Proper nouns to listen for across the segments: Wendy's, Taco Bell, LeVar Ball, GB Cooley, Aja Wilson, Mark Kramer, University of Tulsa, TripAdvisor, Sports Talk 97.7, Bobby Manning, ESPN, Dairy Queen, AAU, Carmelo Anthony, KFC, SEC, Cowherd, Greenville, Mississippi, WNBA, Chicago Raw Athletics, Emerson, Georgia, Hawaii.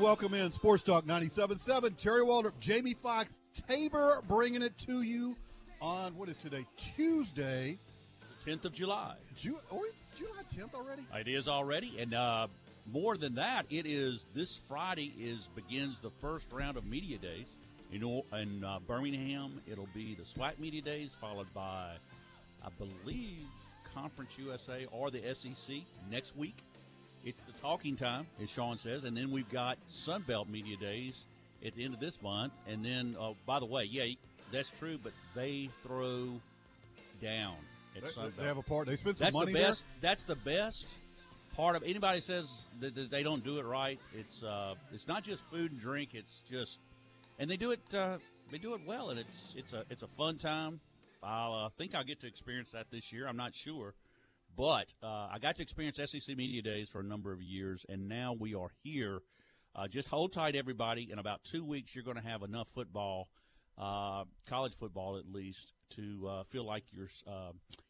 Welcome in, Sports Talk 97.7. Terry Waldrop, Jamie Foxx, Tabor, bringing it to you on, what is today, Tuesday. 10th of July. July 10th already? It is already, and more than that, it is this Friday begins the first round of media days. In Birmingham, it'll be the SWAC media days, followed by, I believe, Conference USA or the SEC next week. It's the talking time, as Sean says, and then we've got Sunbelt media days at the end of this month. And then, by the way, yeah, that's true, but they throw down. They have a part. They spend some money there. That's the best part of anybody says that they don't do it right. It's not just food and drink. It's just, and they do it. They do it well, and it's a fun time. I think I'll get to experience that this year. I'm not sure, but I got to experience SEC Media Days for a number of years, and now we are here. Just hold tight, everybody. In about 2 weeks, you're going to have enough football, college football at least, to feel like you're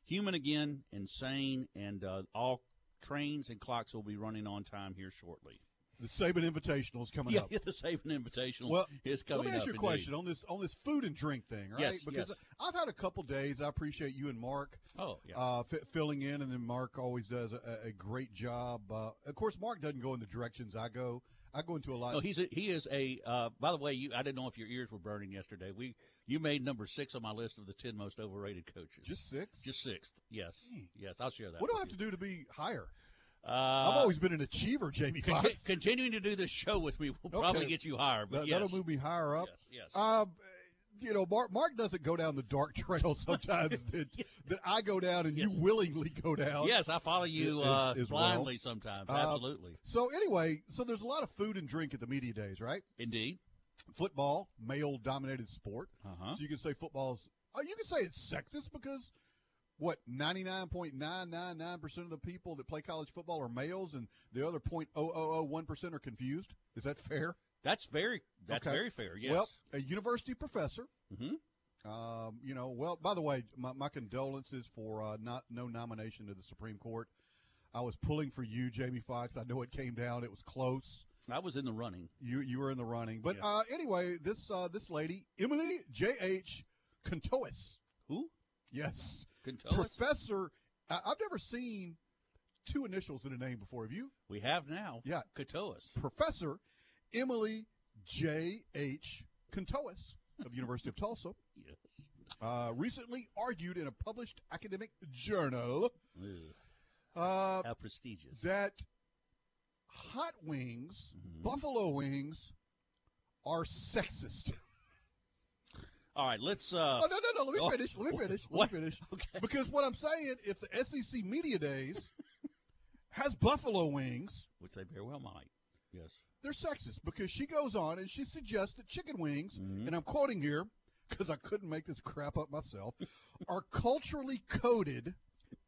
human again, insane, and all trains and clocks will be running on time here shortly. The Saban Invitational is coming up. Yeah, the Saban Invitational is coming up. Let me ask you a question on this food and drink thing, right? Yes, because I've had a couple days. I appreciate you and Mark filling in, and then Mark always does a great job. Of course, Mark doesn't go in the directions I go. I go into a lot. No, he is a. By the way, I didn't know if your ears were burning yesterday. You made number 6 on my list of the 10 most overrated coaches. Just 6th? Just 6th. Yes. Dang. Yes, I'll share that. What do I have to do to be higher? I've always been an achiever, Jamie Foxx. Continuing to do this show with me will probably get you higher. But that'll move me higher up. Yes. You know, Mark doesn't go down the dark trail sometimes that I go down and you willingly go down. Yes, I follow you as blindly sometimes. Absolutely. So anyway, there's a lot of food and drink at the media days, right? Indeed. Football, male-dominated sport. Uh-huh. So you can say you can say it's sexist because – what, 99.999% of the people that play college football are males, and the other 0.0001% are confused? Is that fair? That's very fair, yes. Well, a university professor. Mm-hmm. By the way, my condolences for no nomination to the Supreme Court. I was pulling for you, Jamie Foxx. I know it came down. It was close. I was in the running. You were in the running. But anyway, this lady, Emily J. H. Contois. Who? Yes. Contois? Professor, I've never seen two initials in a name before. Have you? We have now. Yeah. Contois. Professor Emily J. H. Contois of University of Tulsa. Yes. Recently argued in a published academic journal. How prestigious. That hot wings, buffalo wings, are sexist. All right, let's No, let me finish. Okay. Because what I'm saying, if the SEC Media Days has buffalo wings, which they very well might. Yes. They're sexist because she goes on and she suggests that chicken wings, and I'm quoting here because I couldn't make this crap up myself, are culturally coded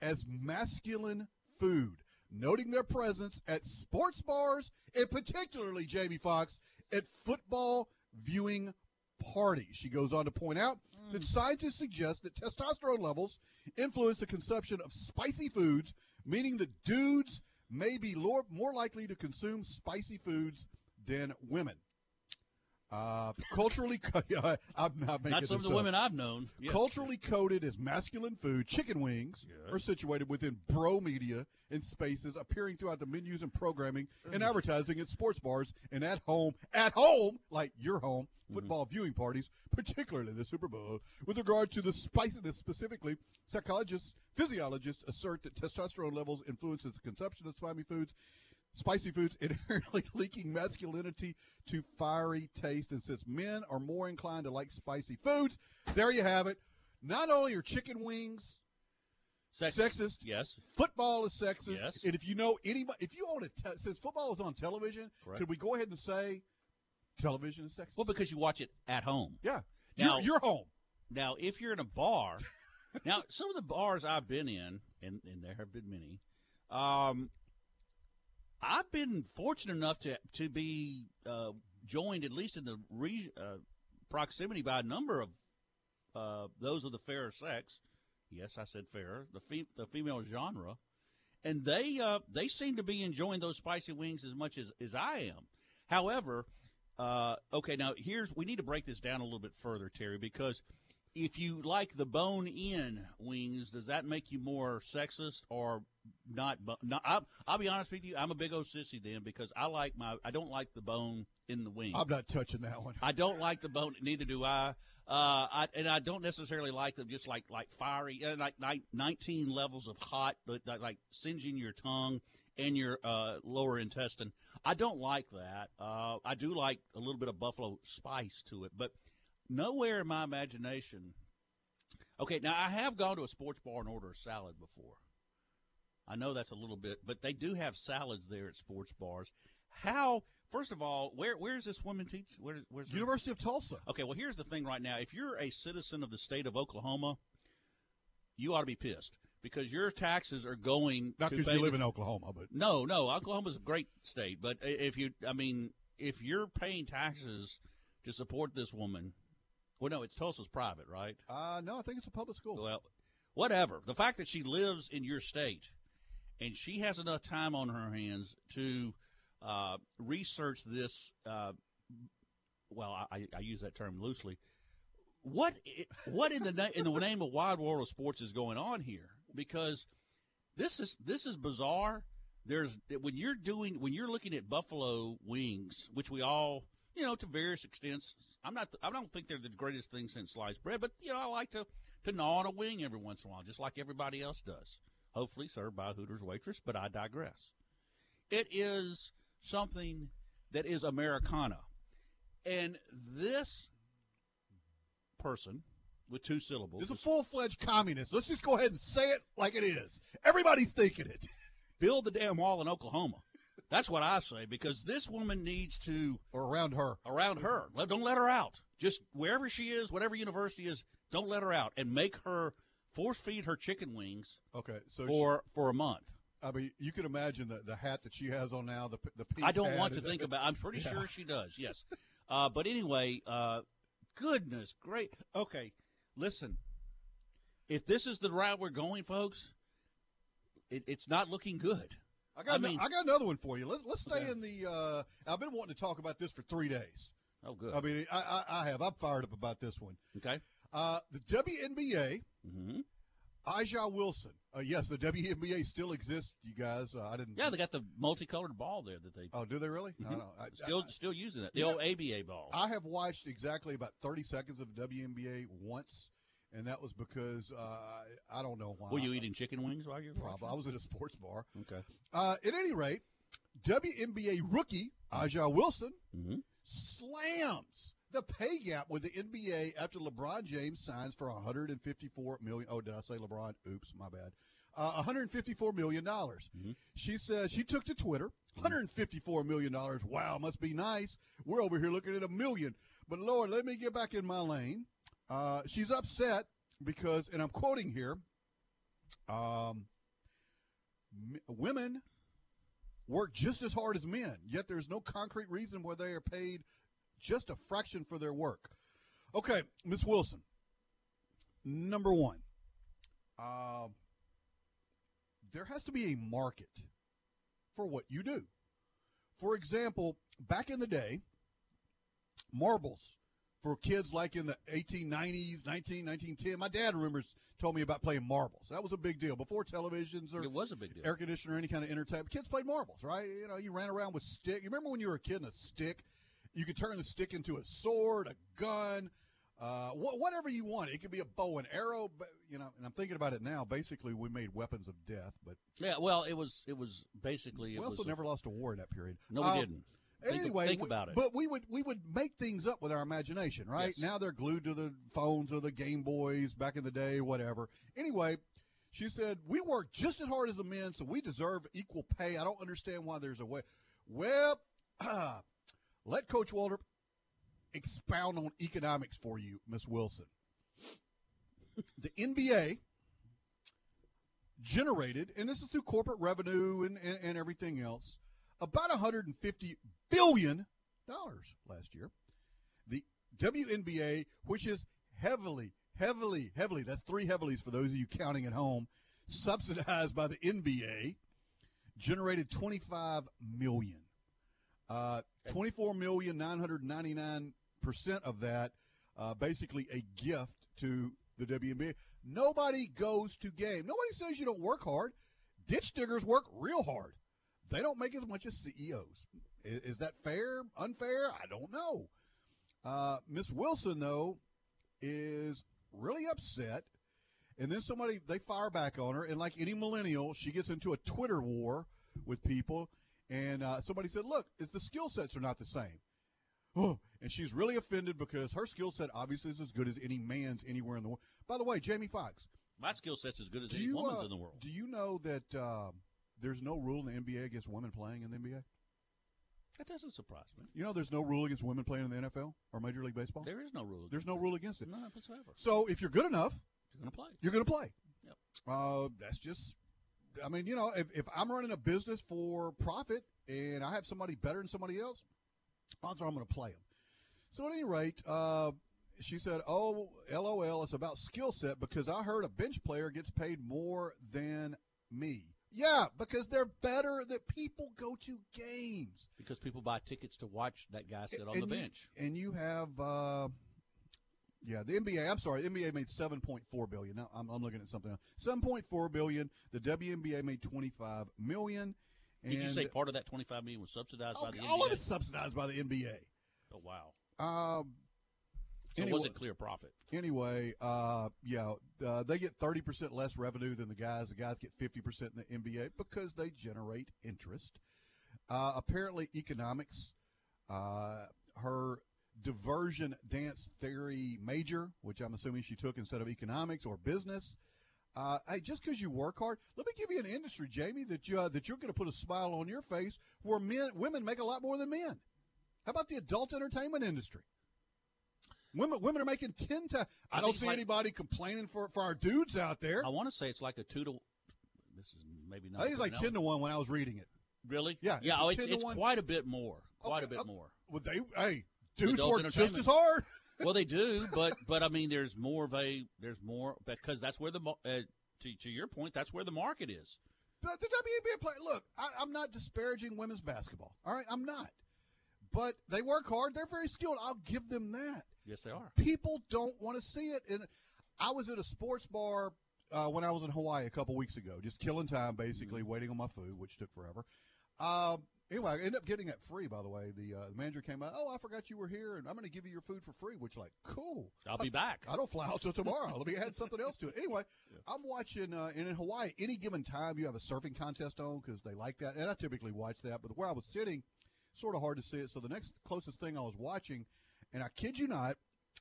as masculine food, noting their presence at sports bars and particularly, Jamie Foxx, at football viewing party. She goes on to point out that scientists suggest that testosterone levels influence the consumption of spicy foods, meaning that dudes may be more likely to consume spicy foods than women. Culturally, I'm not making not some of the women I've known. Yes. Culturally coded as masculine food, chicken wings are situated within bro media and spaces, appearing throughout the menus and programming and advertising at sports bars and at home, like your home, football viewing parties, particularly the Super Bowl. With regard to the spiciness specifically, psychologists, physiologists assert that testosterone levels influences the consumption of spicy foods inherently linking masculinity to fiery taste, and since men are more inclined to like spicy foods, there you have it. Not only are chicken wings sexist, yes, football is sexist, yes, and if you know anybody, if you own a since football is on television, could we go ahead and say Television is sexist. Well, because you watch it at home. Yeah. Now, you're home. Now, if you're in a bar. Now, some of the bars I've been in, and there have been many, I've been fortunate enough to be joined, at least in the proximity, by a number of those of the fairer sex. Yes, I said fairer, the female genre. And they seem to be enjoying those spicy wings as much as I am. However, okay, now we need to break this down a little bit further, Terry, because if you like the bone-in wings, does that make you more sexist or not? I'll be honest with you, I'm a big old sissy then because I don't like the bone in the wing. I'm not touching that one. I don't like the bone. Neither do I. And I don't necessarily like them just like fiery, like 19 levels of hot, but like singeing your tongue and your lower intestine. I don't like that. I do like a little bit of buffalo spice to it, but nowhere in my imagination. Okay, now I have gone to a sports bar and ordered a salad before. I know that's a little bit, but they do have salads there at sports bars. How? First of all, where is this woman teach? Where's University of Tulsa. Okay, well, here's the thing right now. If you're a citizen of the state of Oklahoma, you ought to be pissed because your taxes are going. Not because you live in Oklahoma, but no, Oklahoma's a great state. But if you're paying taxes to support this woman, well, no, it's Tulsa's private, right? No, I think it's a public school. Well, whatever. The fact that she lives in your state and she has enough time on her hands to. Research this. Well, I use that term loosely. What in the name of wide world of sports is going on here? Because this is bizarre. There's when you're looking at buffalo wings, which we all to various extents. I don't think they're the greatest thing since sliced bread, but I like to gnaw on a wing every once in a while, just like everybody else does. Hopefully served by a Hooters waitress, but I digress. It is something that is Americana. And this person with two syllables is a full-fledged communist. Let's just go ahead and say it like it is. Everybody's thinking it. Build the damn wall in Oklahoma. That's what I say, because this woman needs to. Or around her. Around her. Don't let her out. Just wherever she is, whatever university is, don't let her out. And make her force-feed her chicken wings for a month. I mean, you can imagine the hat that she has on now, the pink hat. I don't want to think about it. I'm pretty sure she does, yes. But anyway, goodness, great. Okay, listen, if this is the route we're going, folks, it's not looking good. I got another one for you. Let's stay in the I've been wanting to talk about this for 3 days. Oh, good. I mean, I have. I'm fired up about this one. Okay. The WNBA. Mm-hmm. Aja Wilson. Yes, the WNBA still exists, you guys. I didn't. Yeah, they got the multicolored ball there that they. Oh, do they really? Mm-hmm. I don't know. Still using it. The old ABA ball. I have watched exactly about 30 seconds of the WNBA once, and that was because I don't know why. Were you eating chicken wings while you were watching? Probably. I was at a sports bar. Okay. At any rate, WNBA rookie Aja Wilson slams the pay gap with the NBA after LeBron James signs for $154 million. Oh, did I say LeBron? Oops, my bad. $154 million. Mm-hmm. She says she took to Twitter. $154 million. Wow, must be nice. We're over here looking at $1 million. But, Lord, let me get back in my lane. She's upset because, and I'm quoting here, women work just as hard as men, yet there's no concrete reason why they are paid just a fraction for their work. Okay, Miss Wilson, number one, there has to be a market for what you do. For example, back in the day, marbles for kids like in the 1890s, 1910, my dad told me about playing marbles. That was a big deal. Before televisions or air conditioner or any kind of entertainment, kids played marbles, right? You ran around with stick. You remember when you were a kid and a stick? You could turn the stick into a sword, a gun, whatever you want. It could be a bow and arrow, but, and I'm thinking about it now. Basically, we made weapons of death, but yeah, well, it was basically. We also never lost a war in that period. No, we didn't. Anyway, think about it. But we would make things up with our imagination, right? Yes. Now they're glued to the phones or the Game Boys. Back in the day, whatever. Anyway, she said we work just as hard as the men, so we deserve equal pay. I don't understand why there's a way. Well. Let Coach Waldrop expound on economics for you, Ms. Wilson. The NBA generated, and this is through corporate revenue and everything else, about $150 billion last year. The WNBA, which is heavily, that's three heavilies for those of you counting at home, subsidized by the NBA, generated $25 million. 24,999% of that, basically a gift to the WNBA. Nobody goes to game. Nobody says you don't work hard. Ditch diggers work real hard. They don't make as much as CEOs. Is that fair, unfair? I don't know. Miss Wilson, though, is really upset. And then somebody, they fire back on her. And like any millennial, she gets into a Twitter war with people. And somebody said, look, the skill sets are not the same. Oh, and she's really offended because her skill set obviously is as good as any man's anywhere in the world. By the way, Jamie Foxx. My skill set's as good as any woman's in the world. Do you know that there's no rule in the NBA against women playing in the NBA? That doesn't surprise me. You know there's no rule against women playing in the NFL or Major League Baseball? There is no rule. There's no rule against it. None whatsoever. So if you're good enough, you're going to play. You're going to play. Yep. That's just, I mean, you know, if I'm running a business for profit and I have somebody better than somebody else, odds are I'm going to play them. So at any rate, she said, oh, LOL, it's about skill set because I heard a bench player gets paid more than me. Yeah, because they're better. That people go to games because people buy tickets to watch that guy sit on the bench. And you have, the NBA. I'm sorry, the NBA made $7.4 billion. Now I'm looking at something else. $7.4 billion. The WNBA made $25 million. And did you say part of that $25 million was subsidized by the NBA? All of it's subsidized by the NBA. Oh wow. So anyway, it wasn't clear profit. Anyway, they get 30% less revenue than the guys. The guys get 50% in the NBA because they generate interest. Apparently, economics, her diversion dance theory major, which I'm assuming she took instead of economics or business. Hey, just because you work hard, let me give you an industry, Jamie, that you're going to put a smile on your face where women make a lot more than men. How about the adult entertainment industry? Women are making 10 times. I don't see anybody complaining for our dudes out there. I want to say it's like a 2 to – this is maybe not. I think it's like 10 to 1 when I was reading it. Really? Yeah. Yeah, it's quite a bit more. Quite a bit more. Well, dudes work just as hard. Well, they do, but I mean, there's more because that's where the to your point, that's where the market is. But the WNBA play. Look, I'm not disparaging women's basketball. All right, I'm not. But they work hard. They're very skilled. I'll give them that. Yes, they are. People don't want to see it. And I was at a sports bar when I was in Hawaii a couple weeks ago, just killing time, basically, waiting on my food, which took forever. Anyway, I ended up getting that free, by the way. The manager came out, I forgot you were here, and I'm going to give you your food for free, which, like, cool. I'll be back. I don't fly out till tomorrow. Let me add something else to it. Anyway, yeah. I'm watching, and in Hawaii, any given time you have a surfing contest on because they like that, and I typically watch that. But where I was sitting, sort of hard to see it, so the next closest thing I was watching – and I kid you not,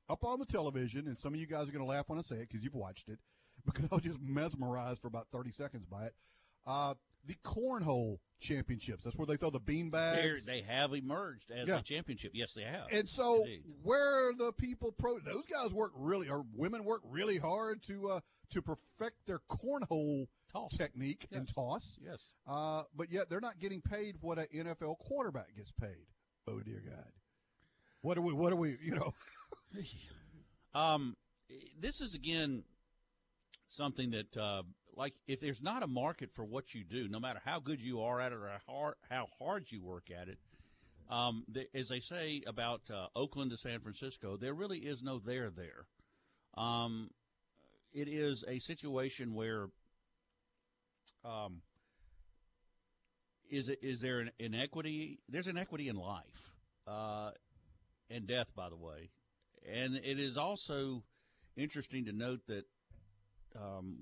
up on the television, and some of you guys are going to laugh when I say it because you've watched it, because I was just mesmerized for about 30 seconds by it, the Cornhole Championships. That's where they throw the beanbags. They have emerged as a championship. Yes, they have. And so where are the people – those guys work really – or women work really hard to perfect their cornhole technique and toss. Yes. But yet they're not getting paid what an NFL quarterback gets paid. Oh, dear God. What are we, you know? This is, again, something that, if there's not a market for what you do, no matter how good you are at it or how hard you work at it, as they say about Oakland to San Francisco, there really is no there there. It is a situation where is there an inequity? There's inequity in life. And death, by the way. And it is also interesting to note that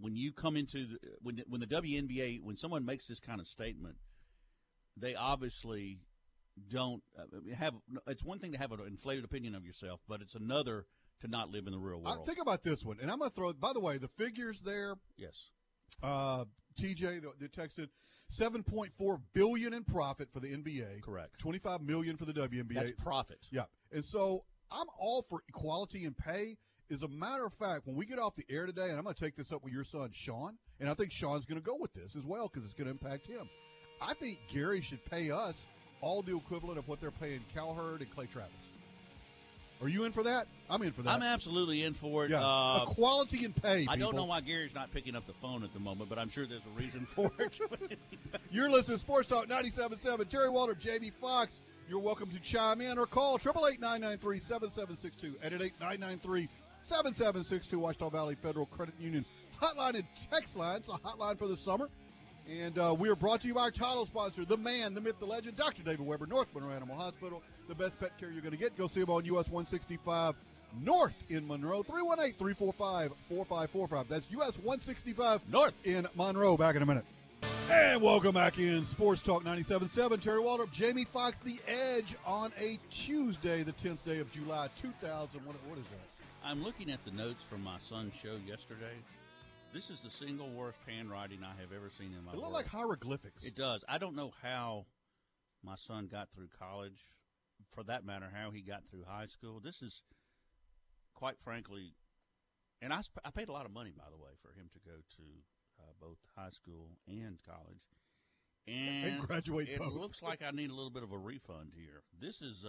when you come into when the WNBA, when someone makes this kind of statement, they obviously don't have. It's one thing to have an inflated opinion of yourself, but it's another to not live in the real world. Think about this one, and I'm going to throw. By the way, the figures there. Yes. TJ, they texted $7.4 billion in profit for the NBA. Correct. $25 million for the WNBA. That's profit. Yeah. And so I'm all for equality in pay. As a matter of fact, when we get off the air today, and I'm going to take this up with your son, Sean, and I think Sean's going to go with this as well because it's going to impact him. I think Gary should pay us all the equivalent of what they're paying Cowherd and Clay Travis. Are you in for that? I'm in for that. I'm absolutely in for it. Yeah. Equality in pay, people. I don't know why Gary's not picking up the phone at the moment, but I'm sure there's a reason for it. You're listening to Sports Talk 97.7. Terry Waldrop, Jamie Foxx. You're welcome to chime in or call 888-993-7762. 888-993-7762. Ouachita Valley Federal Credit Union hotline and text line. It's a hotline for the summer. And we are brought to you by our title sponsor, the man, the myth, the legend, Dr. David Weber, North Monroe Animal Hospital. The best pet care you're going to get. Go see him on US 165 North in Monroe, 318-345-4545. That's US 165 North in Monroe. Back in a minute. And welcome back in Sports Talk 97.7. Terry Waldrop, Jamie Foxx, The Edge on a Tuesday, the 10th day of July, 2001. What is that? I'm looking at the notes from my son's show yesterday. This is the single worst handwriting I have ever seen in my life. It looks like hieroglyphics. It does. I don't know how my son got through college, for that matter, how he got through high school. This is, quite frankly, and I paid a lot of money, by the way, for him to go to both high school and college. And graduate it both. Looks like I need a little bit of a refund here. This is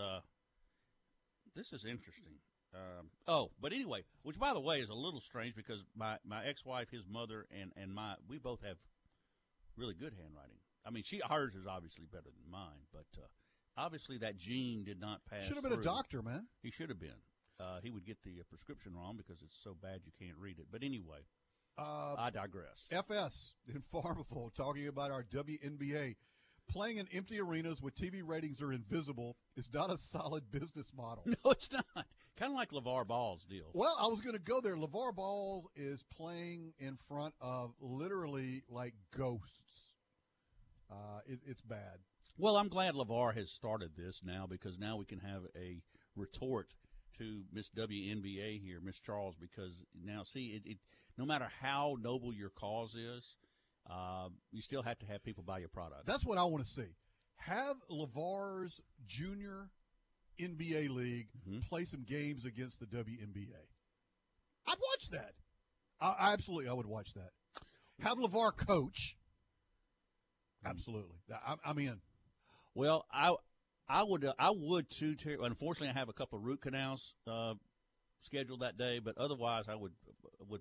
interesting. But anyway, which, by the way, is a little strange because my ex-wife, his mother, and we both have really good handwriting. I mean, hers is obviously better than mine, but obviously that gene did not pass Should have been through. A doctor, man. He should have been. He would get the prescription wrong because it's so bad you can't read it. But anyway, I digress. FS, Informable, talking about our WNBA. Playing in empty arenas with TV ratings are invisible is not a solid business model. No, it's not. Kind of like LeVar Ball's deal. Well, I was going to go there. LeVar Ball is playing in front of literally like ghosts. It's bad. Well, I'm glad LeVar has started this now because now we can have a retort to Miss WNBA here, Miss Charles, because now, see, it no matter how noble your cause is, you still have to have people buy your product. That's what I want to see. Have LeVar's junior NBA league play some games against the WNBA. I'd watch that. I would watch that. Have LeVar coach. Absolutely. I'm in. Well, I would too, Terry. Unfortunately, I have a couple of root canals scheduled that day, but otherwise I would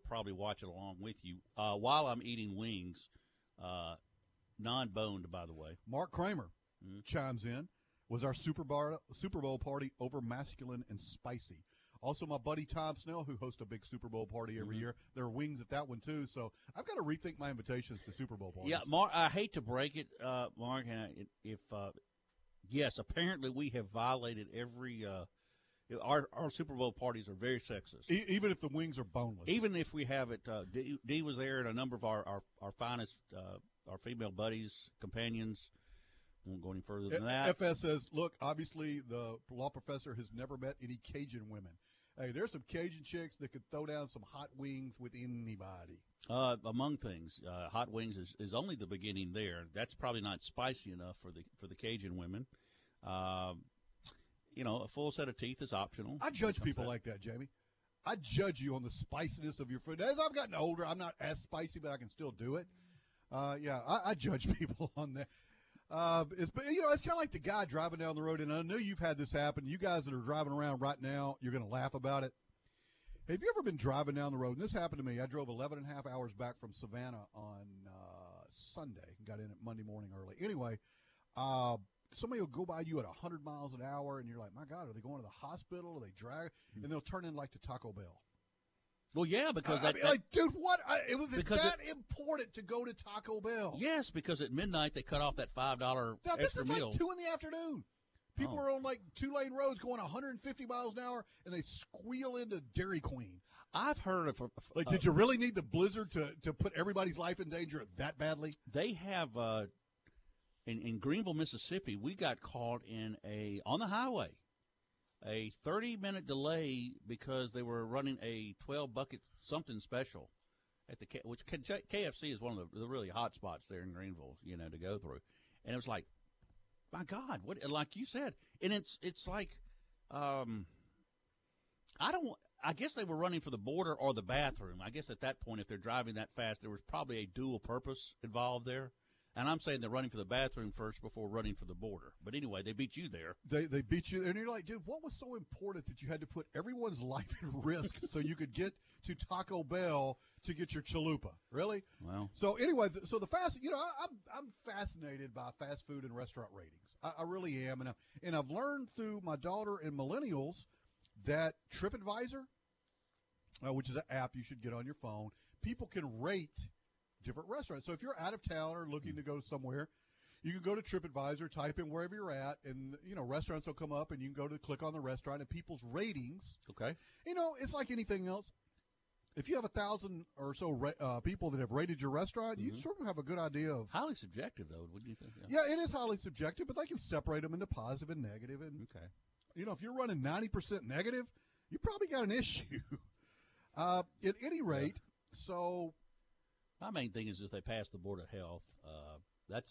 probably watch it along with you while I'm eating wings, non-boned, by the way. Mark Kramer chimes in. Was our Super Bowl party over-masculine and spicy? Also, my buddy Tom Snell, who hosts a big Super Bowl party every year, there are wings at that one, too. So I've got to rethink my invitations to Super Bowl parties. Yeah, Mark, I hate to break it, Mark. Yes, apparently we have violated every Our Super Bowl parties are very sexist. Even if the wings are boneless. Even if we have it. Dee was there and a number of our finest, our female buddies, companions. Won't go any further than that. FS says, look, obviously the law professor has never met any Cajun women. Hey, there's some Cajun chicks that could throw down some hot wings with anybody. Among things, hot wings is only the beginning there. That's probably not spicy enough for the Cajun women. A full set of teeth is optional. I judge people like that, Jamie. I judge you on the spiciness of your food. As I've gotten older, I'm not as spicy, but I can still do it. I judge people on that. It's kind of like the guy driving down the road, and I know you've had this happen. You guys that are driving around right now, you're going to laugh about it. Have you ever been driving down the road? And this happened to me. I drove 11 and a half hours back from Savannah on Sunday and got in at Monday morning early. Anyway, somebody will go by you at 100 miles an hour, and you're like, my God, are they going to the hospital? Are they dragging? And they'll turn in like to Taco Bell. Well, yeah, because dude, what? It was important to go to Taco Bell. Yes, because at midnight they cut off that $5 extra meal. Like 2 p.m. People are on like two-lane roads going 150 miles an hour, and they squeal into Dairy Queen. I've heard of like, did you really need the blizzard to put everybody's life in danger that badly? They have in Greenville, Mississippi. We got caught on the highway. A 30-minute delay because they were running a 12-bucket something special at the which KFC is one of the really hot spots there in Greenville, to go through. And it was like, my God, what? Like you said, and it's like I guess they were running for the border or the bathroom. I guess at that point, if they're driving that fast, there was probably a dual purpose involved there. And I'm saying they're running for the bathroom first before running for the border. But anyway, they beat you there. They beat you. And you're like, dude, what was so important that you had to put everyone's life at risk so you could get to Taco Bell to get your chalupa? Really? Well. So anyway, so the fast, you know, I'm fascinated by fast food and restaurant ratings. I really am. And I've learned through my daughter and millennials that TripAdvisor, which is an app you should get on your phone, people can rate different restaurants. So if you're out of town or looking to go somewhere, you can go to TripAdvisor, type in wherever you're at, and, you know, restaurants will come up, and you can go to click on the restaurant and people's ratings. Okay. You know, it's like anything else. If you have 1,000 or so people that have rated your restaurant, you sort of have a good idea of. Highly subjective, though, wouldn't you think? Yeah, it is highly subjective, but they can separate them into positive and negative. And, okay. You know, if you're running 90% negative, you probably got an issue. At any rate, so. My main thing is if they pass the Board of Health,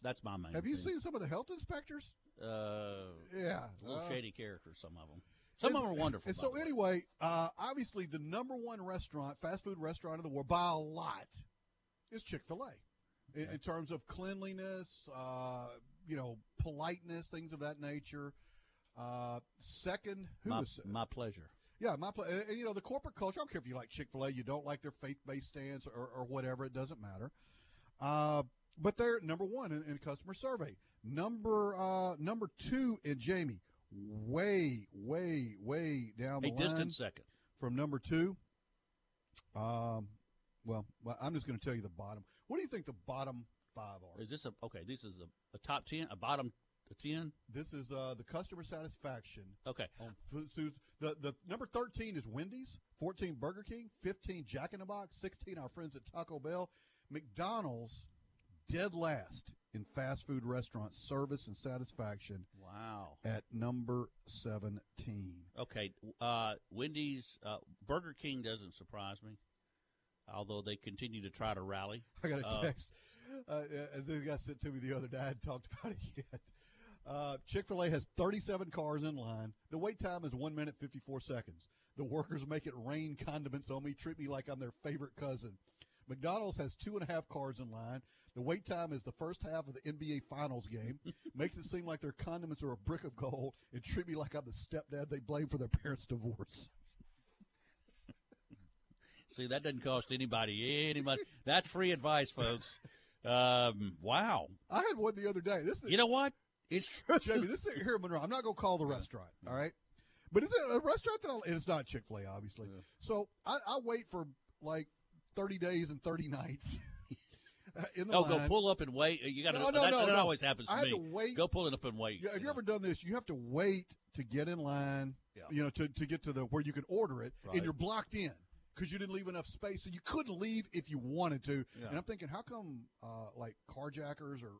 that's my main thing. Have you seen some of the health inspectors? Yeah. A little shady characters, some of them. Some of them are wonderful. And so anyway, obviously the number one restaurant, fast food restaurant in the world by a lot is Chick-fil-A. Okay. In terms of cleanliness, you know, politeness, things of that nature. Second, My pleasure. Yeah, you know, the corporate culture, I don't care if you like Chick-fil-A, you don't like their faith-based stance or whatever, it doesn't matter. But they're number one in customer survey. Number two in Jamie, way down the line. A distant second. From number two, well, I'm just going to tell you the bottom. What do you think the bottom five are? Is this this is a top 10, a bottom 10? This is the customer satisfaction. Okay. On food, the number 13 is Wendy's, 14 Burger King, 15 Jack in the Box, 16 our friends at Taco Bell. McDonald's dead last in fast food restaurant service and satisfaction. Wow. At number 17. Okay. Wendy's, Burger King doesn't surprise me, although they continue to try to rally. I got a text. The guy sent to me the other day. I hadn't talked about it yet. Chick-fil-A has 37 cars in line. The wait time is 1 minute, 54 seconds. The workers make it rain condiments on me, treat me like I'm their favorite cousin. McDonald's has 2.5 cars in line. The wait time is the first half of the NBA Finals game. Makes it seem like their condiments are a brick of gold and treat me like I'm the stepdad they blame for their parents' divorce. See, that doesn't cost anybody any money. That's free advice, folks. Wow. I had one the other day. You know what? It's true. Jamie, this is here in Monroe. I'm not going to call the restaurant, all right? But it's a restaurant that it's not Chick-fil-A, obviously. Yeah. So I wait for like 30 days and 30 nights in the line. Go pull up and wait. You got to. No, that always happens to me. I had to wait. Go pull it up and wait. Yeah, have you ever done this? You have to wait to get in line, you know, to get to where you can order it, right. And you're blocked in because you didn't leave enough space, so you couldn't leave if you wanted to. Yeah. And I'm thinking, how come, like, carjackers or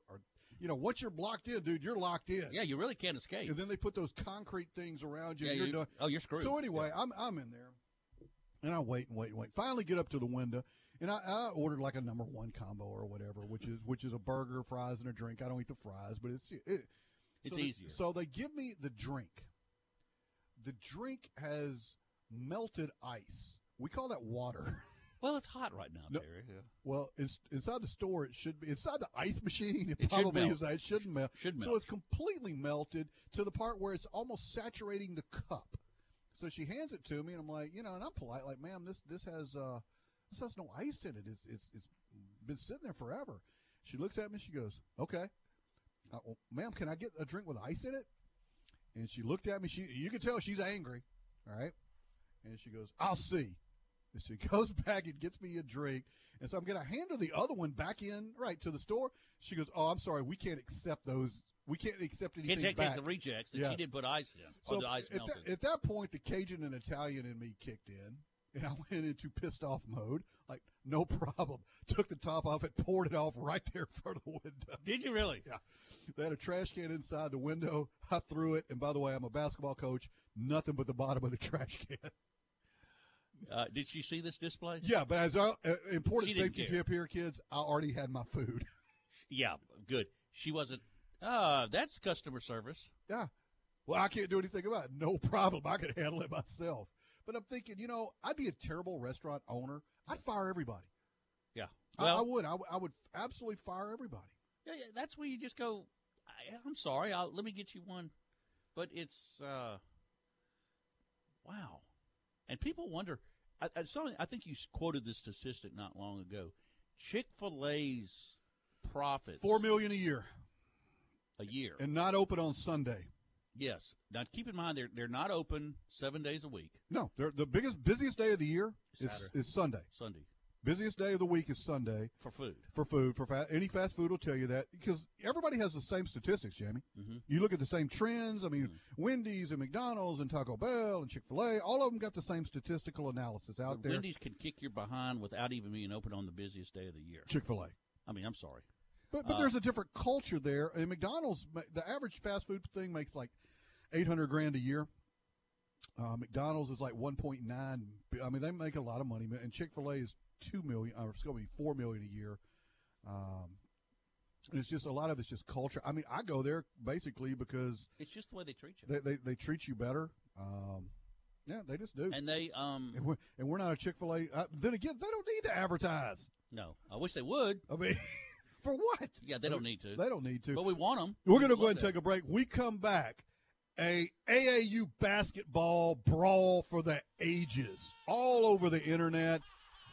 you know, once you're blocked in, dude, you're locked in. Yeah, you really can't escape. And then they put those concrete things around you. Yeah, and you're done. Oh, you're screwed. So anyway, yeah. I'm in there, and I wait. Finally get up to the window, and I ordered like a number one combo or whatever, which is a burger, fries, and a drink. I don't eat the fries, but it's easier. So they give me the drink. The drink has melted ice. We call that water. Well, it's hot right now, Terry. Yeah. Well, inside the store, it should be. Inside the ice machine, it probably is. It shouldn't melt. So it's completely melted to the part where it's almost saturating the cup. So she hands it to me, and I'm like, you know, and I'm polite, like, ma'am, this has no ice in it. It's been sitting there forever. She looks at me, she goes, okay. Well, ma'am, can I get a drink with ice in it? And she looked at me. You could tell she's angry, all right? And she goes, I'll see. And she goes back and gets me a drink. And so I'm going to hand her the other one back in, right, to the store. She goes, oh, I'm sorry. We can't accept those. We can't accept anything back. The rejects that she didn't put ice in. So the ice melted. At that point, the Cajun and Italian in me kicked in. And I went into pissed off mode. Like, no problem. Took the top off it, poured it off right there in front of the window. Did you really? Yeah. They had a trash can inside the window. I threw it. And by the way, I'm a basketball coach. Nothing but the bottom of the trash can. Did she see this display? Yeah, but as important safety tip here, kids, I already had my food. Yeah, good. She wasn't, that's customer service. Yeah. Well, I can't do anything about it. No problem. I can handle it myself. But I'm thinking, you know, I'd be a terrible restaurant owner. I'd fire everybody. Yeah. Well, I would absolutely fire everybody. Yeah, yeah, that's where you just go, I'm sorry, let me get you one. But it's, wow. And people wonder, I think you quoted this statistic not long ago. Chick-fil-A's profits. $4 million a year. A year. And not open on Sunday. Yes. Now, keep in mind, they're not open 7 days a week. No. The busiest day of the year is Sunday. Sunday. Busiest day of the week is Sunday. For food. Any fast food will tell you that, because everybody has the same statistics, Jamie. Mm-hmm. You look at the same trends. I mean, mm-hmm. Wendy's and McDonald's and Taco Bell and Chick-fil-A, all of them got the same statistical analysis out there. Wendy's can kick your behind without even being open on the busiest day of the year. Chick-fil-A. I mean, I'm sorry. But there's a different culture there. And McDonald's, the average fast food thing makes like $800,000 a year. McDonald's is like 1.9. I mean, they make a lot of money. And Chick-fil-A is $4 million a year. And it's just a lot of it's just culture. I mean, I go there basically because it's just the way they treat you. They treat you better. Yeah, they just do. And they we're not a Chick-fil-A. Then again, they don't need to advertise. No, I wish they would. I mean. For what? Yeah, They don't need to. But we want them. We're going to go ahead and take a break. We come back, a AAU basketball brawl for the ages all over the internet.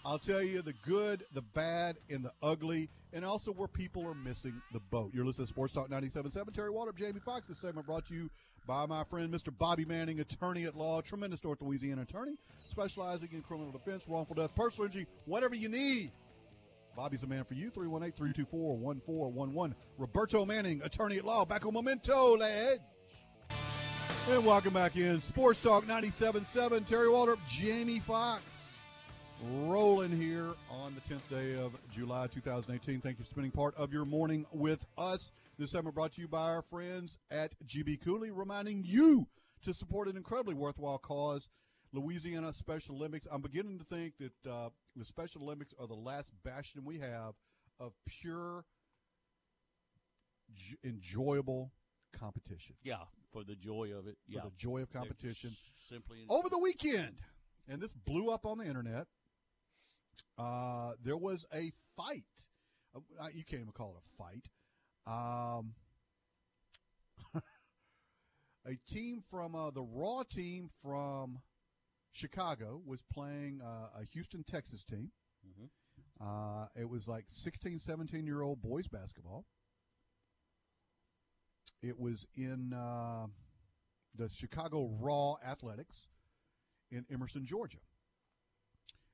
I'll tell you the good, the bad, and the ugly, and also where people are missing the boat. You're listening to Sports Talk 97.7. Terry Waldrop, Jamie Foxx. This segment brought to you by my friend, Mr. Bobby Manning, attorney at law, tremendous North Louisiana attorney, specializing in criminal defense, wrongful death, personal injury, whatever you need. Bobby's a man for you, 318-324-1411. Roberto Manning, attorney at law, back on Memento, The Edge. And welcome back in. Sports Talk 97.7, Terry Waldrop, Jamie Foxx, rolling here on the 10th day of July 2018. Thank you for spending part of your morning with us. This segment brought to you by our friends at GB Cooley, reminding you to support an incredibly worthwhile cause, Louisiana Special Olympics. I'm beginning to think that the Special Olympics are the last bastion we have of pure, enjoyable competition. Yeah, for the joy of it. Yeah. For the joy of competition. Simply over the weekend, and this blew up on the internet, there was a fight. You can't even call it a fight. A team from the Raw team from Chicago was playing a Houston, Texas team. Mm-hmm. It was like 16, 17-year-old boys basketball. It was in the Chicago Raw Athletics in Emerson, Georgia.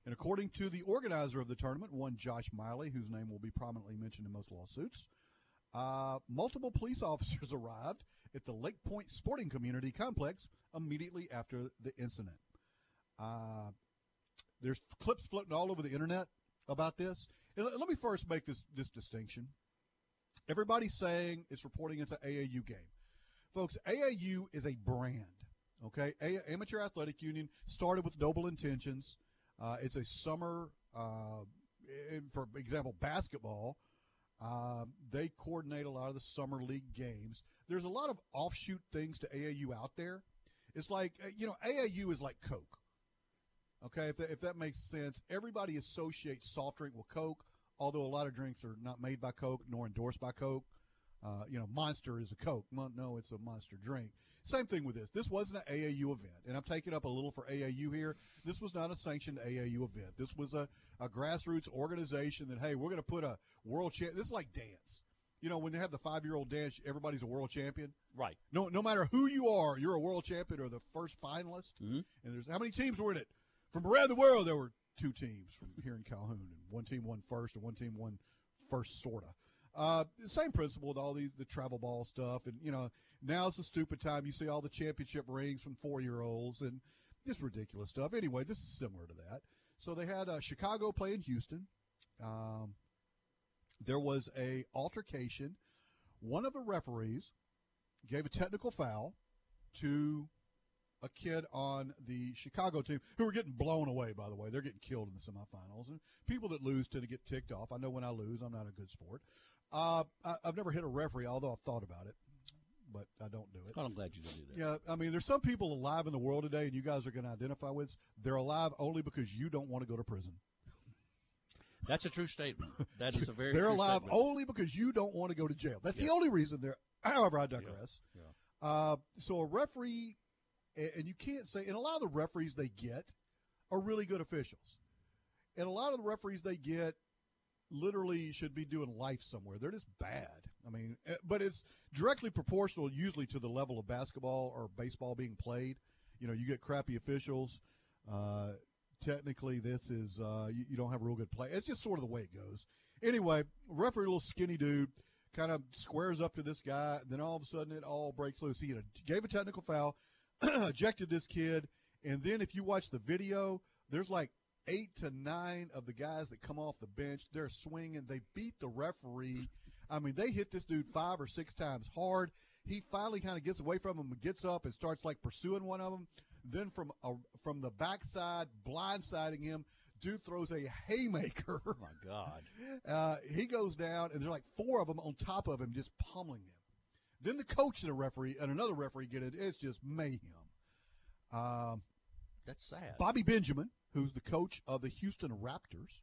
And according to the organizer of the tournament, one Josh Miley, whose name will be prominently mentioned in most lawsuits, multiple police officers arrived at the Lake Point Sporting Community Complex immediately after the incident. There's clips floating all over the internet about this. And let me first make this distinction. Everybody's saying it's reporting it's an AAU game. Folks, AAU is a brand, okay? Amateur Athletic Union started with noble intentions. It's a summer, for example, basketball. They coordinate a lot of the summer league games. There's a lot of offshoot things to AAU out there. It's like, you know, AAU is like Coke. Okay, if that makes sense, everybody associates soft drink with Coke, although a lot of drinks are not made by Coke nor endorsed by Coke. You know, Monster is a Coke. No, it's a Monster drink. Same thing with this. This wasn't an AAU event, and I'm taking up a little for AAU here. This was not a sanctioned AAU event. This was a grassroots organization that, hey, we're going to put a world champ. This is like dance. You know, when they have the 5-year-old dance, everybody's a world champion. Right. No matter who you are, you're a world champion or the first finalist. Mm-hmm. And there's how many teams were in it? From around the world, there were two teams from here in Calhoun, and one team won first, and one team won first, sorta. Same principle with all the travel ball stuff, and you know now's the stupid time. You see all the championship rings from 4-year-olds, and this ridiculous stuff. Anyway, this is similar to that. So they had Chicago play in Houston. There was a altercation. One of the referees gave a technical foul to a kid on the Chicago team, who are getting blown away, by the way. They're getting killed in the semifinals. And people that lose tend to get ticked off. I know when I lose, I'm not a good sport. I've never hit a referee, although I've thought about it. but I don't do it. Oh, I'm glad you didn't do that. Yeah, I mean, there's some people alive in the world today, and you guys are going to identify with. They're alive only because you don't want to go to prison. That's a true statement. That is a very They're true alive statement. Only because you don't want to go to jail. That's the only reason they're – however, I digress. Yeah. Yeah. So a referee – and you can't say – and a lot of the referees they get are really good officials. And a lot of the referees they get literally should be doing life somewhere. They're just bad. I mean, but it's directly proportional usually to the level of basketball or baseball being played. You know, you get crappy officials. Technically, this is you don't have real good play. It's just sort of the way it goes. Anyway, referee, little skinny dude, kind of squares up to this guy. Then all of a sudden, it all breaks loose. He gave a technical foul, ejected this kid. And then if you watch the video, there's like 8 to 9 of the guys that come off the bench. They're swinging. They beat the referee. I mean, they hit this dude 5 or 6 times hard. He finally kind of gets away from him and gets up and starts, like, pursuing one of them. Then from the backside, blindsiding him, dude throws a haymaker. Oh, my God. He goes down, and there's like 4 of them on top of him just pummeling him. Then the coach and a referee and another referee get it. It's just mayhem. That's sad. Bobby Benjamin, who's the coach of the Houston Raptors,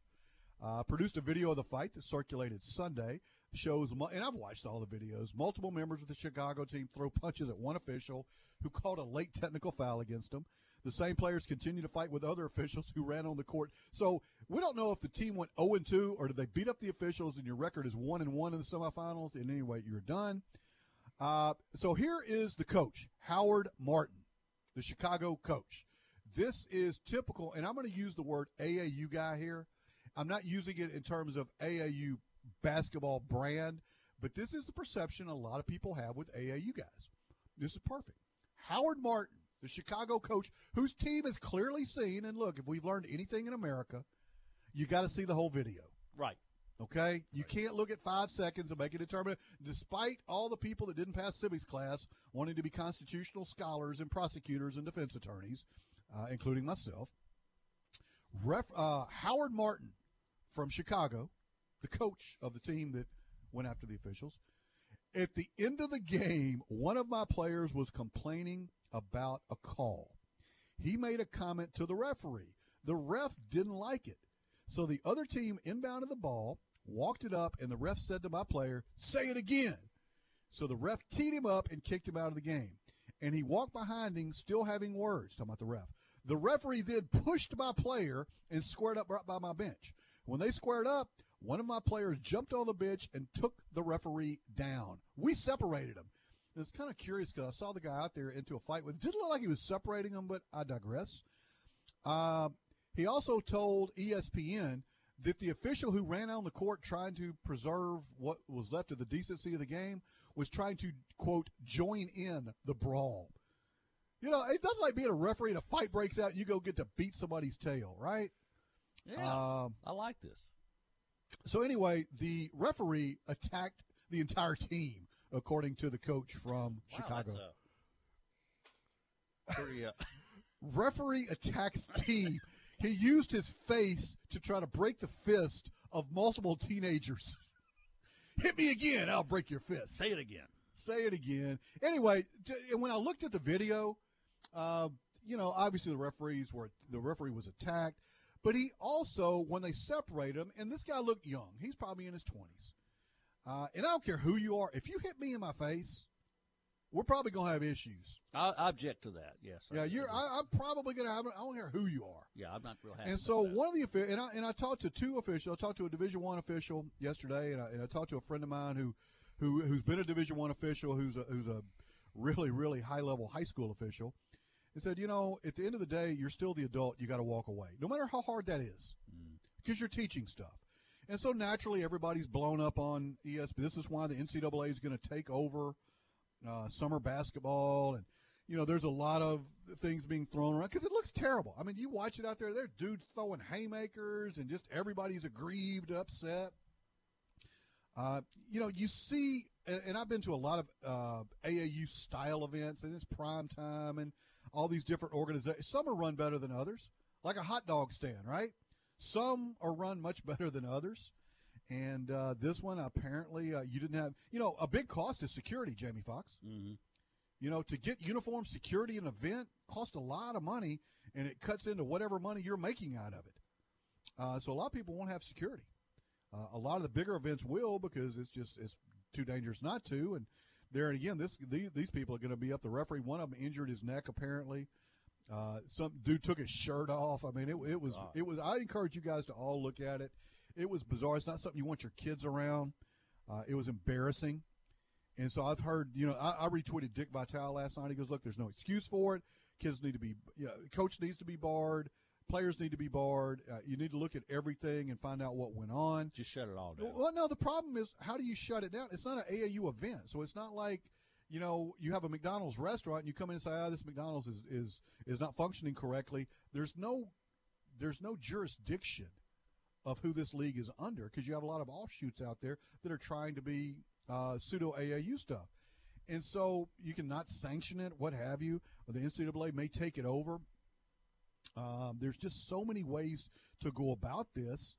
produced a video of the fight that circulated Sunday. Shows, and I've watched all the videos, multiple members of the Chicago team throw punches at one official who called a late technical foul against him. The same players continue to fight with other officials who ran on the court. So we don't know if the team went 0-2 or did they beat up the officials and your record is 1-1 in the semifinals. And anyway, you're done. So here is the coach, Howard Martin, the Chicago coach. This is typical, and I'm going to use the word AAU guy here. I'm not using it in terms of AAU basketball brand, but this is the perception a lot of people have with AAU guys. This is perfect. Howard Martin, the Chicago coach, whose team is clearly seen, and look, if we've learned anything in America, you got to see the whole video. Right. Okay? You can't look at 5 seconds and make a determination. Despite all the people that didn't pass civics class wanting to be constitutional scholars and prosecutors and defense attorneys, including myself, Howard Martin from Chicago, the coach of the team that went after the officials, at the end of the game, one of my players was complaining about a call. He made a comment to the referee. The ref didn't like it. So the other team inbounded the ball, walked it up, and the ref said to my player, "Say it again." So the ref teed him up and kicked him out of the game. And he walked behind him, still having words, talking about the ref. The referee then pushed my player and squared up right by my bench. When they squared up, one of my players jumped on the bench and took the referee down. We separated him. And it's kind of curious because I saw the guy out there into a fight with him. Didn't look like he was separating him, but I digress. He also told ESPN that the official who ran on the court trying to preserve what was left of the decency of the game was trying to, quote, join in the brawl. You know, it doesn't like being a referee and a fight breaks out and you go get to beat somebody's tail, right? Yeah, I like this. So anyway, the referee attacked the entire team, according to the coach from Chicago. Referee attacks team. He used his face to try to break the fist of multiple teenagers. Hit me again, I'll break your fist. Say it again. Say it again. Anyway, when I looked at the video, you know, obviously the referee was attacked, but he also, when they separated him, and this guy looked young. He's probably in his 20s. And I don't care who you are. If you hit me in my face, we're probably going to have issues. I object to that, yes. Yeah, I'm probably going to have – I don't care who you are. Yeah, I'm not real happy. And so one of the officials – and I talked to 2 officials. I talked to a Division I official yesterday, and I talked to a friend of mine who's been a Division I official, who's a really, really high-level high school official. And said, you know, at the end of the day, you're still the adult. You got to walk away, no matter how hard that is, because you're teaching stuff. And so naturally everybody's blown up on ESPN. This is why the NCAA is going to take over – summer basketball, and you know there's a lot of things being thrown around because it looks terrible. I mean, you watch it out there; there are dudes throwing haymakers, and just everybody's aggrieved, upset. You know, you see, and I've been to a lot of AAU style events, and it's prime time, and all these different organizations. Some are run better than others, like a hot dog stand, right? Some are run much better than others. And this one, apparently, you didn't have, a big cost is security, Jamie Foxx. Mm-hmm. To get uniform security in an event costs a lot of money, and it cuts into whatever money you're making out of it. So a lot of people won't have security. A lot of the bigger events will, because it's too dangerous not to. And there and again, these people are going to be up. The referee, one of them injured his neck apparently. Some dude took his shirt off. I mean, it was. I encourage you guys to all look at it. It was bizarre. It's not something you want your kids around. It was embarrassing. And so I've heard, I retweeted Dick Vitale last night. He goes, look, there's no excuse for it. Kids need to be, coach needs to be barred. Players need to be barred. You need to look at everything and find out what went on. Just shut it all down. Well, no, the problem is, how do you shut it down? It's not an AAU event. So it's not like, you have a McDonald's restaurant and you come in and say, this McDonald's is not functioning correctly. There's no jurisdiction of who this league is under, because you have a lot of offshoots out there that are trying to be pseudo AAU stuff. And so you cannot sanction it, what have you. Or the NCAA may take it over. There's just so many ways to go about this.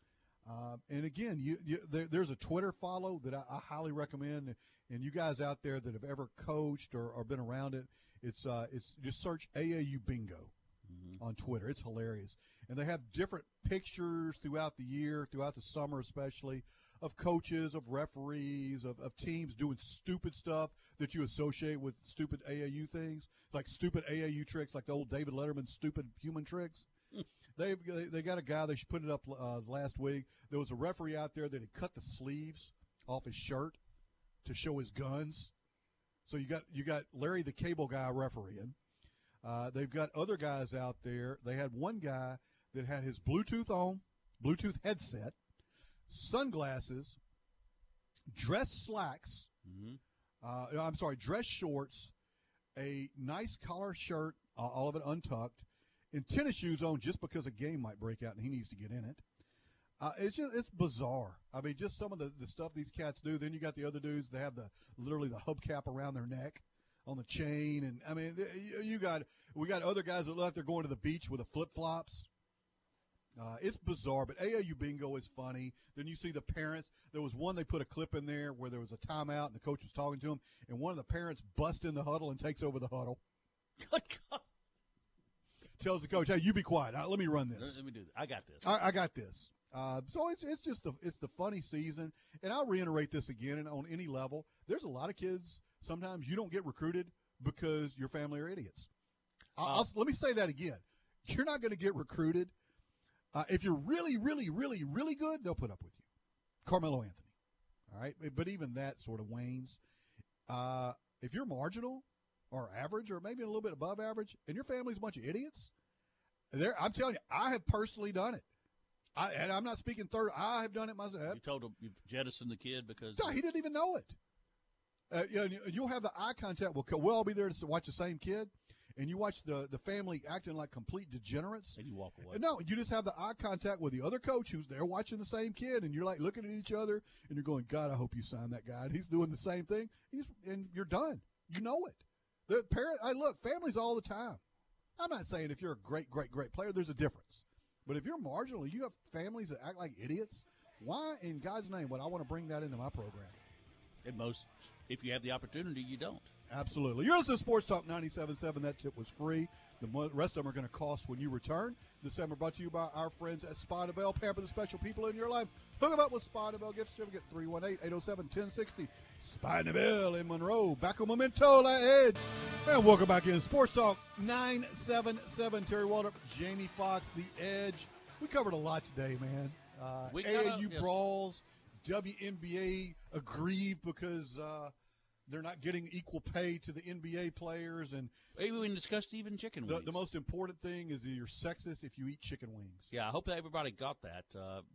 And again, there's a Twitter follow that I highly recommend. And you guys out there that have ever coached or been around it, it's just search AAU Bingo on Twitter. It's hilarious. And they have different pictures throughout the year, throughout the summer especially, of coaches, of referees, of teams doing stupid stuff that you associate with stupid AAU things, like stupid AAU tricks, like the old David Letterman stupid human tricks. They got a guy, they put it up last week. There was a referee out there that had cut the sleeves off his shirt to show his guns. So you got Larry the Cable Guy refereeing. They've got other guys out there. They had one guy that had his Bluetooth on, Bluetooth headset, sunglasses, dress slacks, dress shorts, a nice collar shirt, all of it untucked, and tennis shoes on just because a game might break out and he needs to get in it. It's bizarre. I mean, just some of the stuff these cats do. Then you got the other dudes that have literally the hubcap around their neck on the chain. And I mean, we got other guys that look like they're going to the beach with the flip-flops. It's bizarre, but AAU Bingo is funny. Then you see the parents. There was one, they put a clip in there where there was a timeout and the coach was talking to him, and one of the parents busts in the huddle and takes over the huddle. Good God. Tells the coach, hey, you be quiet. Let me run this. Let me do this. I got this. I got this. So it's just the funny season. And I'll reiterate this again, and on any level, there's a lot of kids, sometimes you don't get recruited because your family are idiots. Let me say that again. You're not going to get recruited. If you're really, really, really, really good, they'll put up with you. Carmelo Anthony. All right? But even that sort of wanes. If you're marginal or average or maybe a little bit above average and your family's a bunch of idiots, I'm telling you, I have personally done it. And I'm not speaking third. I have done it myself. You told him you jettisoned the kid because – No, he didn't even know it. You'll have the eye contact. We'll all be there to watch the same kid. And you watch the family acting like complete degenerates. And you walk away. No, you just have the eye contact with the other coach who's there watching the same kid, and you're like looking at each other, and you're going, God, I hope you sign that guy. And he's doing the same thing, and you're done. You know it. Look, families all the time. I'm not saying if you're a great, great, great player, there's a difference. But if you're marginal, you have families that act like idiots, why in God's name would I want to bring that into my program? And most, if you have the opportunity, you don't. Absolutely. You're listening to Sports Talk 97.7. That tip was free. The rest of them are going to cost when you return. This segment brought to you by our friends at Spada Bell. Pair up with the special people in your life. Hook them up with Spada Bell. Gift certificate 318-807-1060. Spada Bell in Monroe. Back on Memento La Edge. And welcome back in. Sports Talk 97.7. Terry Waldrop, Jamie Foxx, The Edge. We covered a lot today, man. AAU brawls, WNBA aggrieved because they're not getting equal pay to the NBA players, and we discussed even chicken wings. The most important thing is that you're sexist if you eat chicken wings. Yeah, I hope that everybody got that.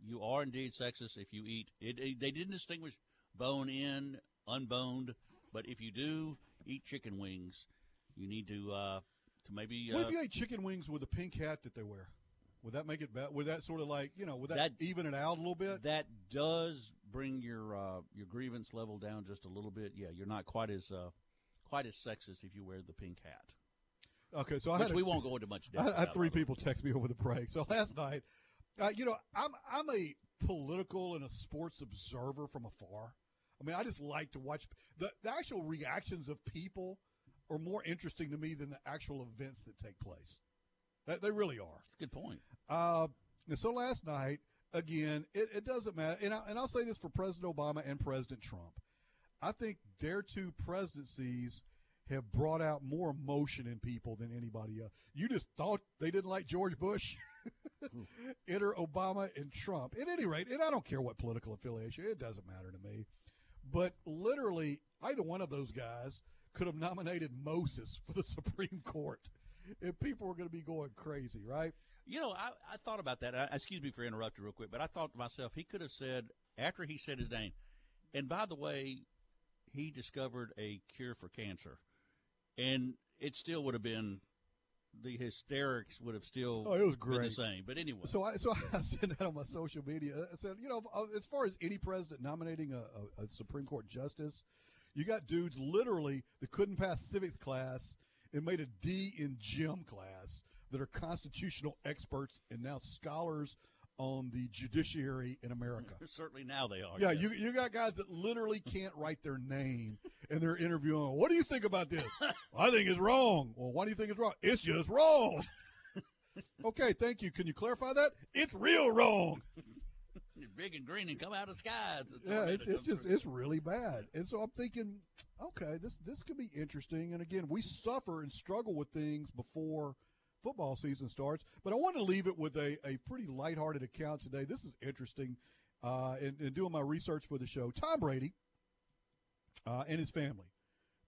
You are indeed sexist if you eat. They didn't distinguish bone in, unboned, but if you do eat chicken wings, you need to maybe. What if you ate chicken wings with a pink hat that they wear? Would that make it better? Would that sort of like, would that even it out a little bit? That does bring your grievance level down just a little bit. Yeah, you're not quite as sexist if you wear the pink hat. Okay, so we won't go into much depth. I had three people text me over the break. So last night I'm a political and a sports observer from afar. I mean, I just like to watch the actual reactions of people are more interesting to me than the actual events that take place. They really are. That's a good point. So last night, again, it doesn't matter. And I'll say this for President Obama and President Trump. I think their two presidencies have brought out more emotion in people than anybody else. You just thought they didn't like George Bush. Enter Obama and Trump. At any rate, and I don't care what political affiliation, it doesn't matter to me. But literally, either one of those guys could have nominated Moses for the Supreme Court. And people were going to be going crazy, right? You know, I thought about that. Excuse me for interrupting real quick, but I thought to myself, he could have said, after he said his name, and by the way, he discovered a cure for cancer. And it still would have been, the hysterics would have still been the same. But anyway. So I said that on my social media. I said, you know, as far as any president nominating a Supreme Court justice, you got dudes literally that couldn't pass civics class and made a D in gym class that are constitutional experts and now scholars on the judiciary in America. Certainly now they are. Yeah, yes. You got guys that literally can't write their name, and they're interviewing, what do you think about this? I think it's wrong. Well, why do you think it's wrong? It's just wrong. Okay, thank you. Can you clarify that? It's real wrong. You're big and green and come out of the sky. Yeah, it's really bad. And so I'm thinking, okay, this could be interesting. And, again, we suffer and struggle with things before football season starts. But I want to leave it with a pretty lighthearted account today. This is interesting. And doing my research for the show, Tom Brady and his family.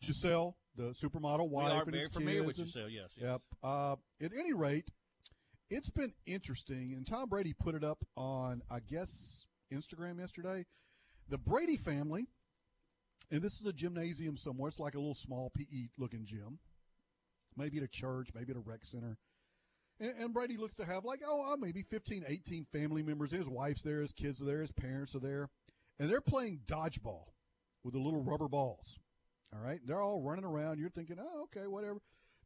Giselle, the supermodel wife, and his kids. We are very familiar with Giselle, yes. Yep. At any rate, it's been interesting, and Tom Brady put it up on, I guess, Instagram yesterday. The Brady family, and this is a gymnasium somewhere. It's like a little small PE-looking gym. Maybe at a church, maybe at a rec center. And Brady looks to have like, maybe 15, 18 family members. His wife's there, his kids are there, his parents are there. And they're playing dodgeball with the little rubber balls. All right? They're all running around. You're thinking, okay, whatever.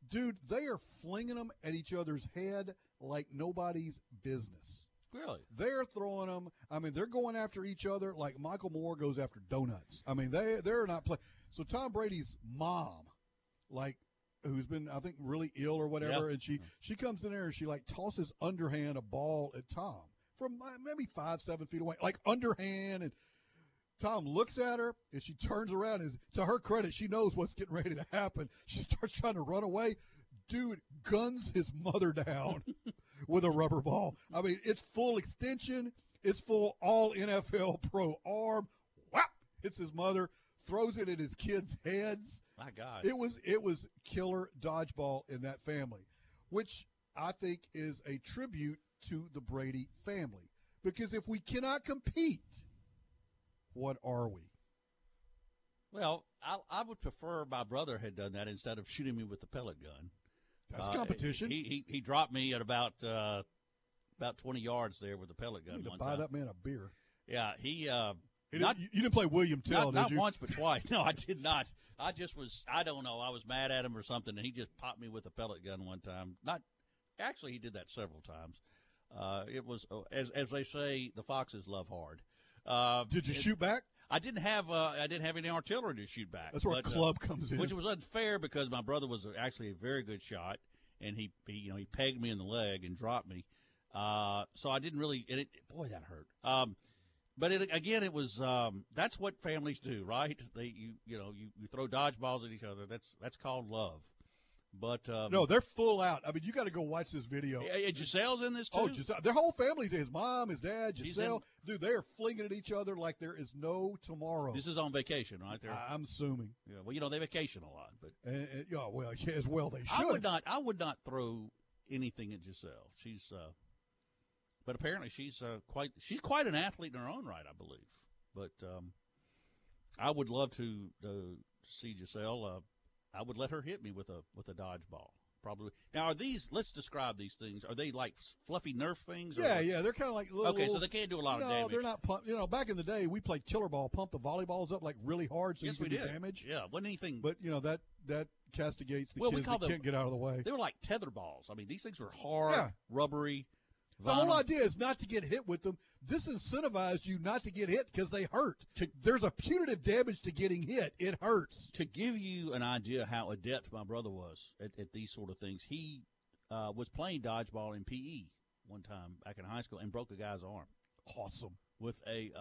Dude, they are flinging them at each other's head like nobody's business. Really? They're throwing them. I mean, they're going after each other like Michael Moore goes after donuts. I mean, they're not playing. So Tom Brady's mom, like, who's been, I think, really ill or whatever, yep. And she comes in there and she, like, tosses underhand a ball at Tom from maybe 5-7 feet away, like underhand. And Tom looks at her, and she turns around, and to her credit, she knows what's getting ready to happen. She starts trying to run away. Dude guns his mother down with a rubber ball. I mean, it's full extension. It's full all NFL pro arm. Whap! Hits his mother. Throws it at his kids' heads. My God. It was killer dodgeball in that family, which I think is a tribute to the Brady family. Because if we cannot compete, what are we? Well, I would prefer my brother had done that instead of shooting me with the pellet gun. That's competition. He dropped me at about 20 yards there with the pellet gun. You need to buy that man a beer. Yeah, he you didn't play William Tell, did you? Not once, but twice. No, I did not. I just was, I don't know, I was mad at him or something, and he just popped me with a pellet gun one time. Actually, he did that several times. It was, as they say, the foxes love hard. Did you shoot back? I didn't have any artillery to shoot back. That's where a club comes in. Which was unfair because my brother was actually a very good shot, and he pegged me in the leg and dropped me. So I didn't really, and boy, that hurt. But it was that's what families do, right? They you throw dodgeballs at each other. That's called love. But no, they're full out. I mean, you got to go watch this video. Giselle's in this too. Oh, Giselle, their whole family's his mom, his dad, Giselle. Dude, they are flinging at each other like there is no tomorrow. This is on vacation, right? I'm assuming. Yeah. Well, they vacation a lot, but yeah, as well they should. I would not throw anything at Giselle. She's. But apparently she's quite an athlete in her own right, I believe. But I would love to see Giselle. I would let her hit me with a dodgeball, probably. Now, let's describe these things. Are they like fluffy Nerf things? Yeah, they're kind of like little. Okay, so they can't do a lot of damage. No, they're not. Back in the day, we played killer ball, pump the volleyballs up like really hard, so you could do damage. Yeah, wasn't anything. But that castigates the kids that can't get out of the way. They were like tether balls. I mean, these things were hard, rubbery. The whole idea is not to get hit with them. This incentivized you not to get hit because they hurt. There's a punitive damage to getting hit. It hurts. To give you an idea how adept my brother was at these sort of things, he was playing dodgeball in P.E. one time back in high school and broke a guy's arm. Awesome. With a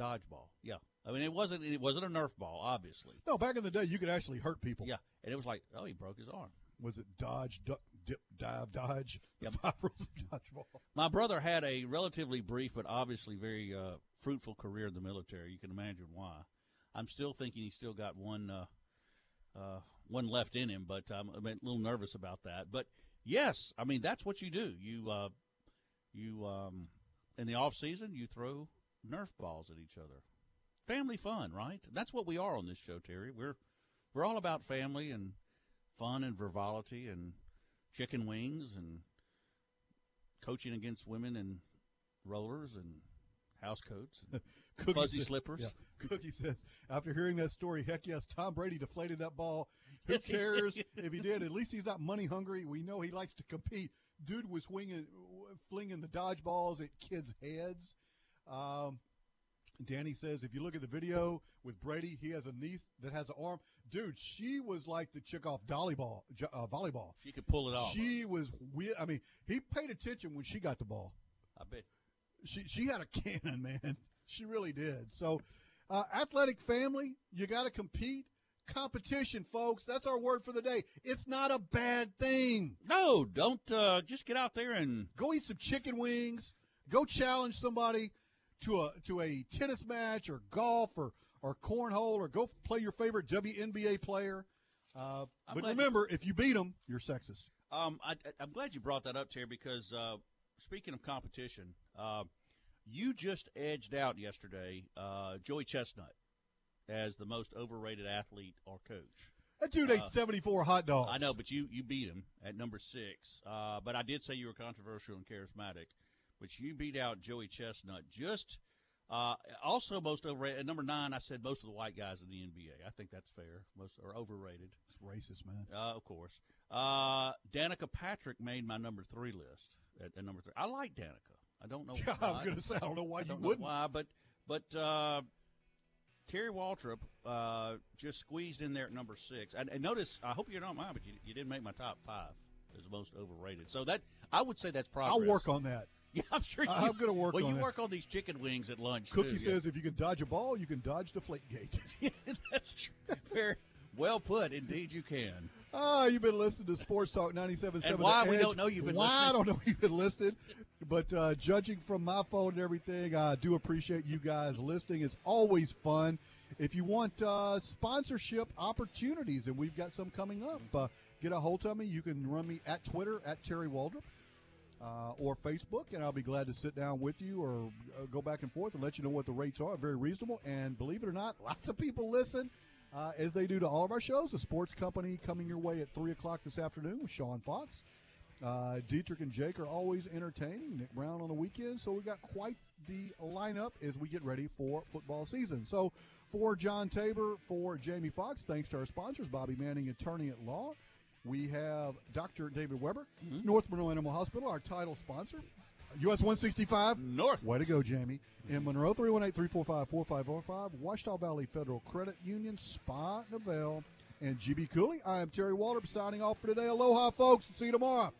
dodgeball. Yeah. I mean, it wasn't a Nerf ball, obviously. No, back in the day, you could actually hurt people. Yeah, and it was like, oh, he broke his arm. Was it dodge, duck, dip, dive, dodge? Yep. The 5 rules of dodgeball. My brother had a relatively brief but obviously very fruitful career in the military. You can imagine why. I'm still thinking he's still got one left in him, but I'm a little nervous about that. But, yes, I mean, that's what you do. You in the off season, you throw Nerf balls at each other. Family fun, right? That's what we are on this show, Terry. We're all about family and fun and frivolity and chicken wings and coaching against women and rollers and house coats and fuzzy slippers. Yeah. Cookie says, after hearing that story, heck yes, Tom Brady deflated that ball. Who cares if he did? At least he's not money hungry. We know he likes to compete. Dude was flinging the dodgeballs at kids' heads. Danny says, if you look at the video with Brady, he has a niece that has an arm. Dude, she was like the chick off volleyball. She could pull it off. She was weird. I mean, he paid attention when she got the ball. I bet. She had a cannon, man. She really did. So, athletic family, you got to compete. Competition, folks. That's our word for the day. It's not a bad thing. No, don't just get out there and go eat some chicken wings. Go challenge somebody to a tennis match or golf or cornhole, or go play your favorite WNBA player. But remember, if you beat them, you're sexist. I'm glad you brought that up, Terry, because speaking of competition, you just edged out yesterday Joey Chestnut as the most overrated athlete or coach. That dude ate 74 hot dogs. I know, but you beat him at number 6. But I did say you were controversial and charismatic. Which you beat out Joey Chestnut, just also most overrated. At number 9, I said most of the white guys in the NBA. I think that's fair. Most are overrated. It's racist, man. Of course. Danica Patrick made my number 3 list at number 3. I like Danica. I don't know why. I'm going to say I don't know why you wouldn't. Why, but Terry Waldrop just squeezed in there at number 6. And notice, I hope you don't mind, but you didn't make my top 5 as most overrated. So that I would say that's progress. I'll work on that. Yeah, I'm sure you. I'm going to work on it. Well, you work on these chicken wings at lunch, Cookie too, says, yeah. If you can dodge a ball, you can dodge the flake gate. Yeah, that's true. Very well put. Indeed, you can. You've been listening to Sports Talk 97.7. And why we don't know you've been listening. I don't know you've been listening. But judging from my phone and everything, I do appreciate you guys listening. It's always fun. If you want sponsorship opportunities, and we've got some coming up, get a hold of me. You can run me at Twitter, at Terry Waldrop. Or Facebook, and I'll be glad to sit down with you or go back and forth and let you know what the rates are. Very reasonable, and believe it or not, lots of people listen as they do to all of our shows. The Sports Company coming your way at 3 o'clock this afternoon with Sean Fox. Dietrich and Jake are always entertaining. Nick Brown on the weekend. So we got quite the lineup as we get ready for football season. So for John Tabor, for Jamie Foxx, thanks to our sponsors, Bobby Manning, attorney at law. We have Dr. David Weber, North Monroe Animal Hospital, our title sponsor. U.S. 165 North. Way to go, Jamie. In Monroe, 318-345-4545, Ouachita Valley Federal Credit Union, Spa, Novell, and GB Cooley. I am Terry Waldrop signing off for today. Aloha, folks, and see you tomorrow.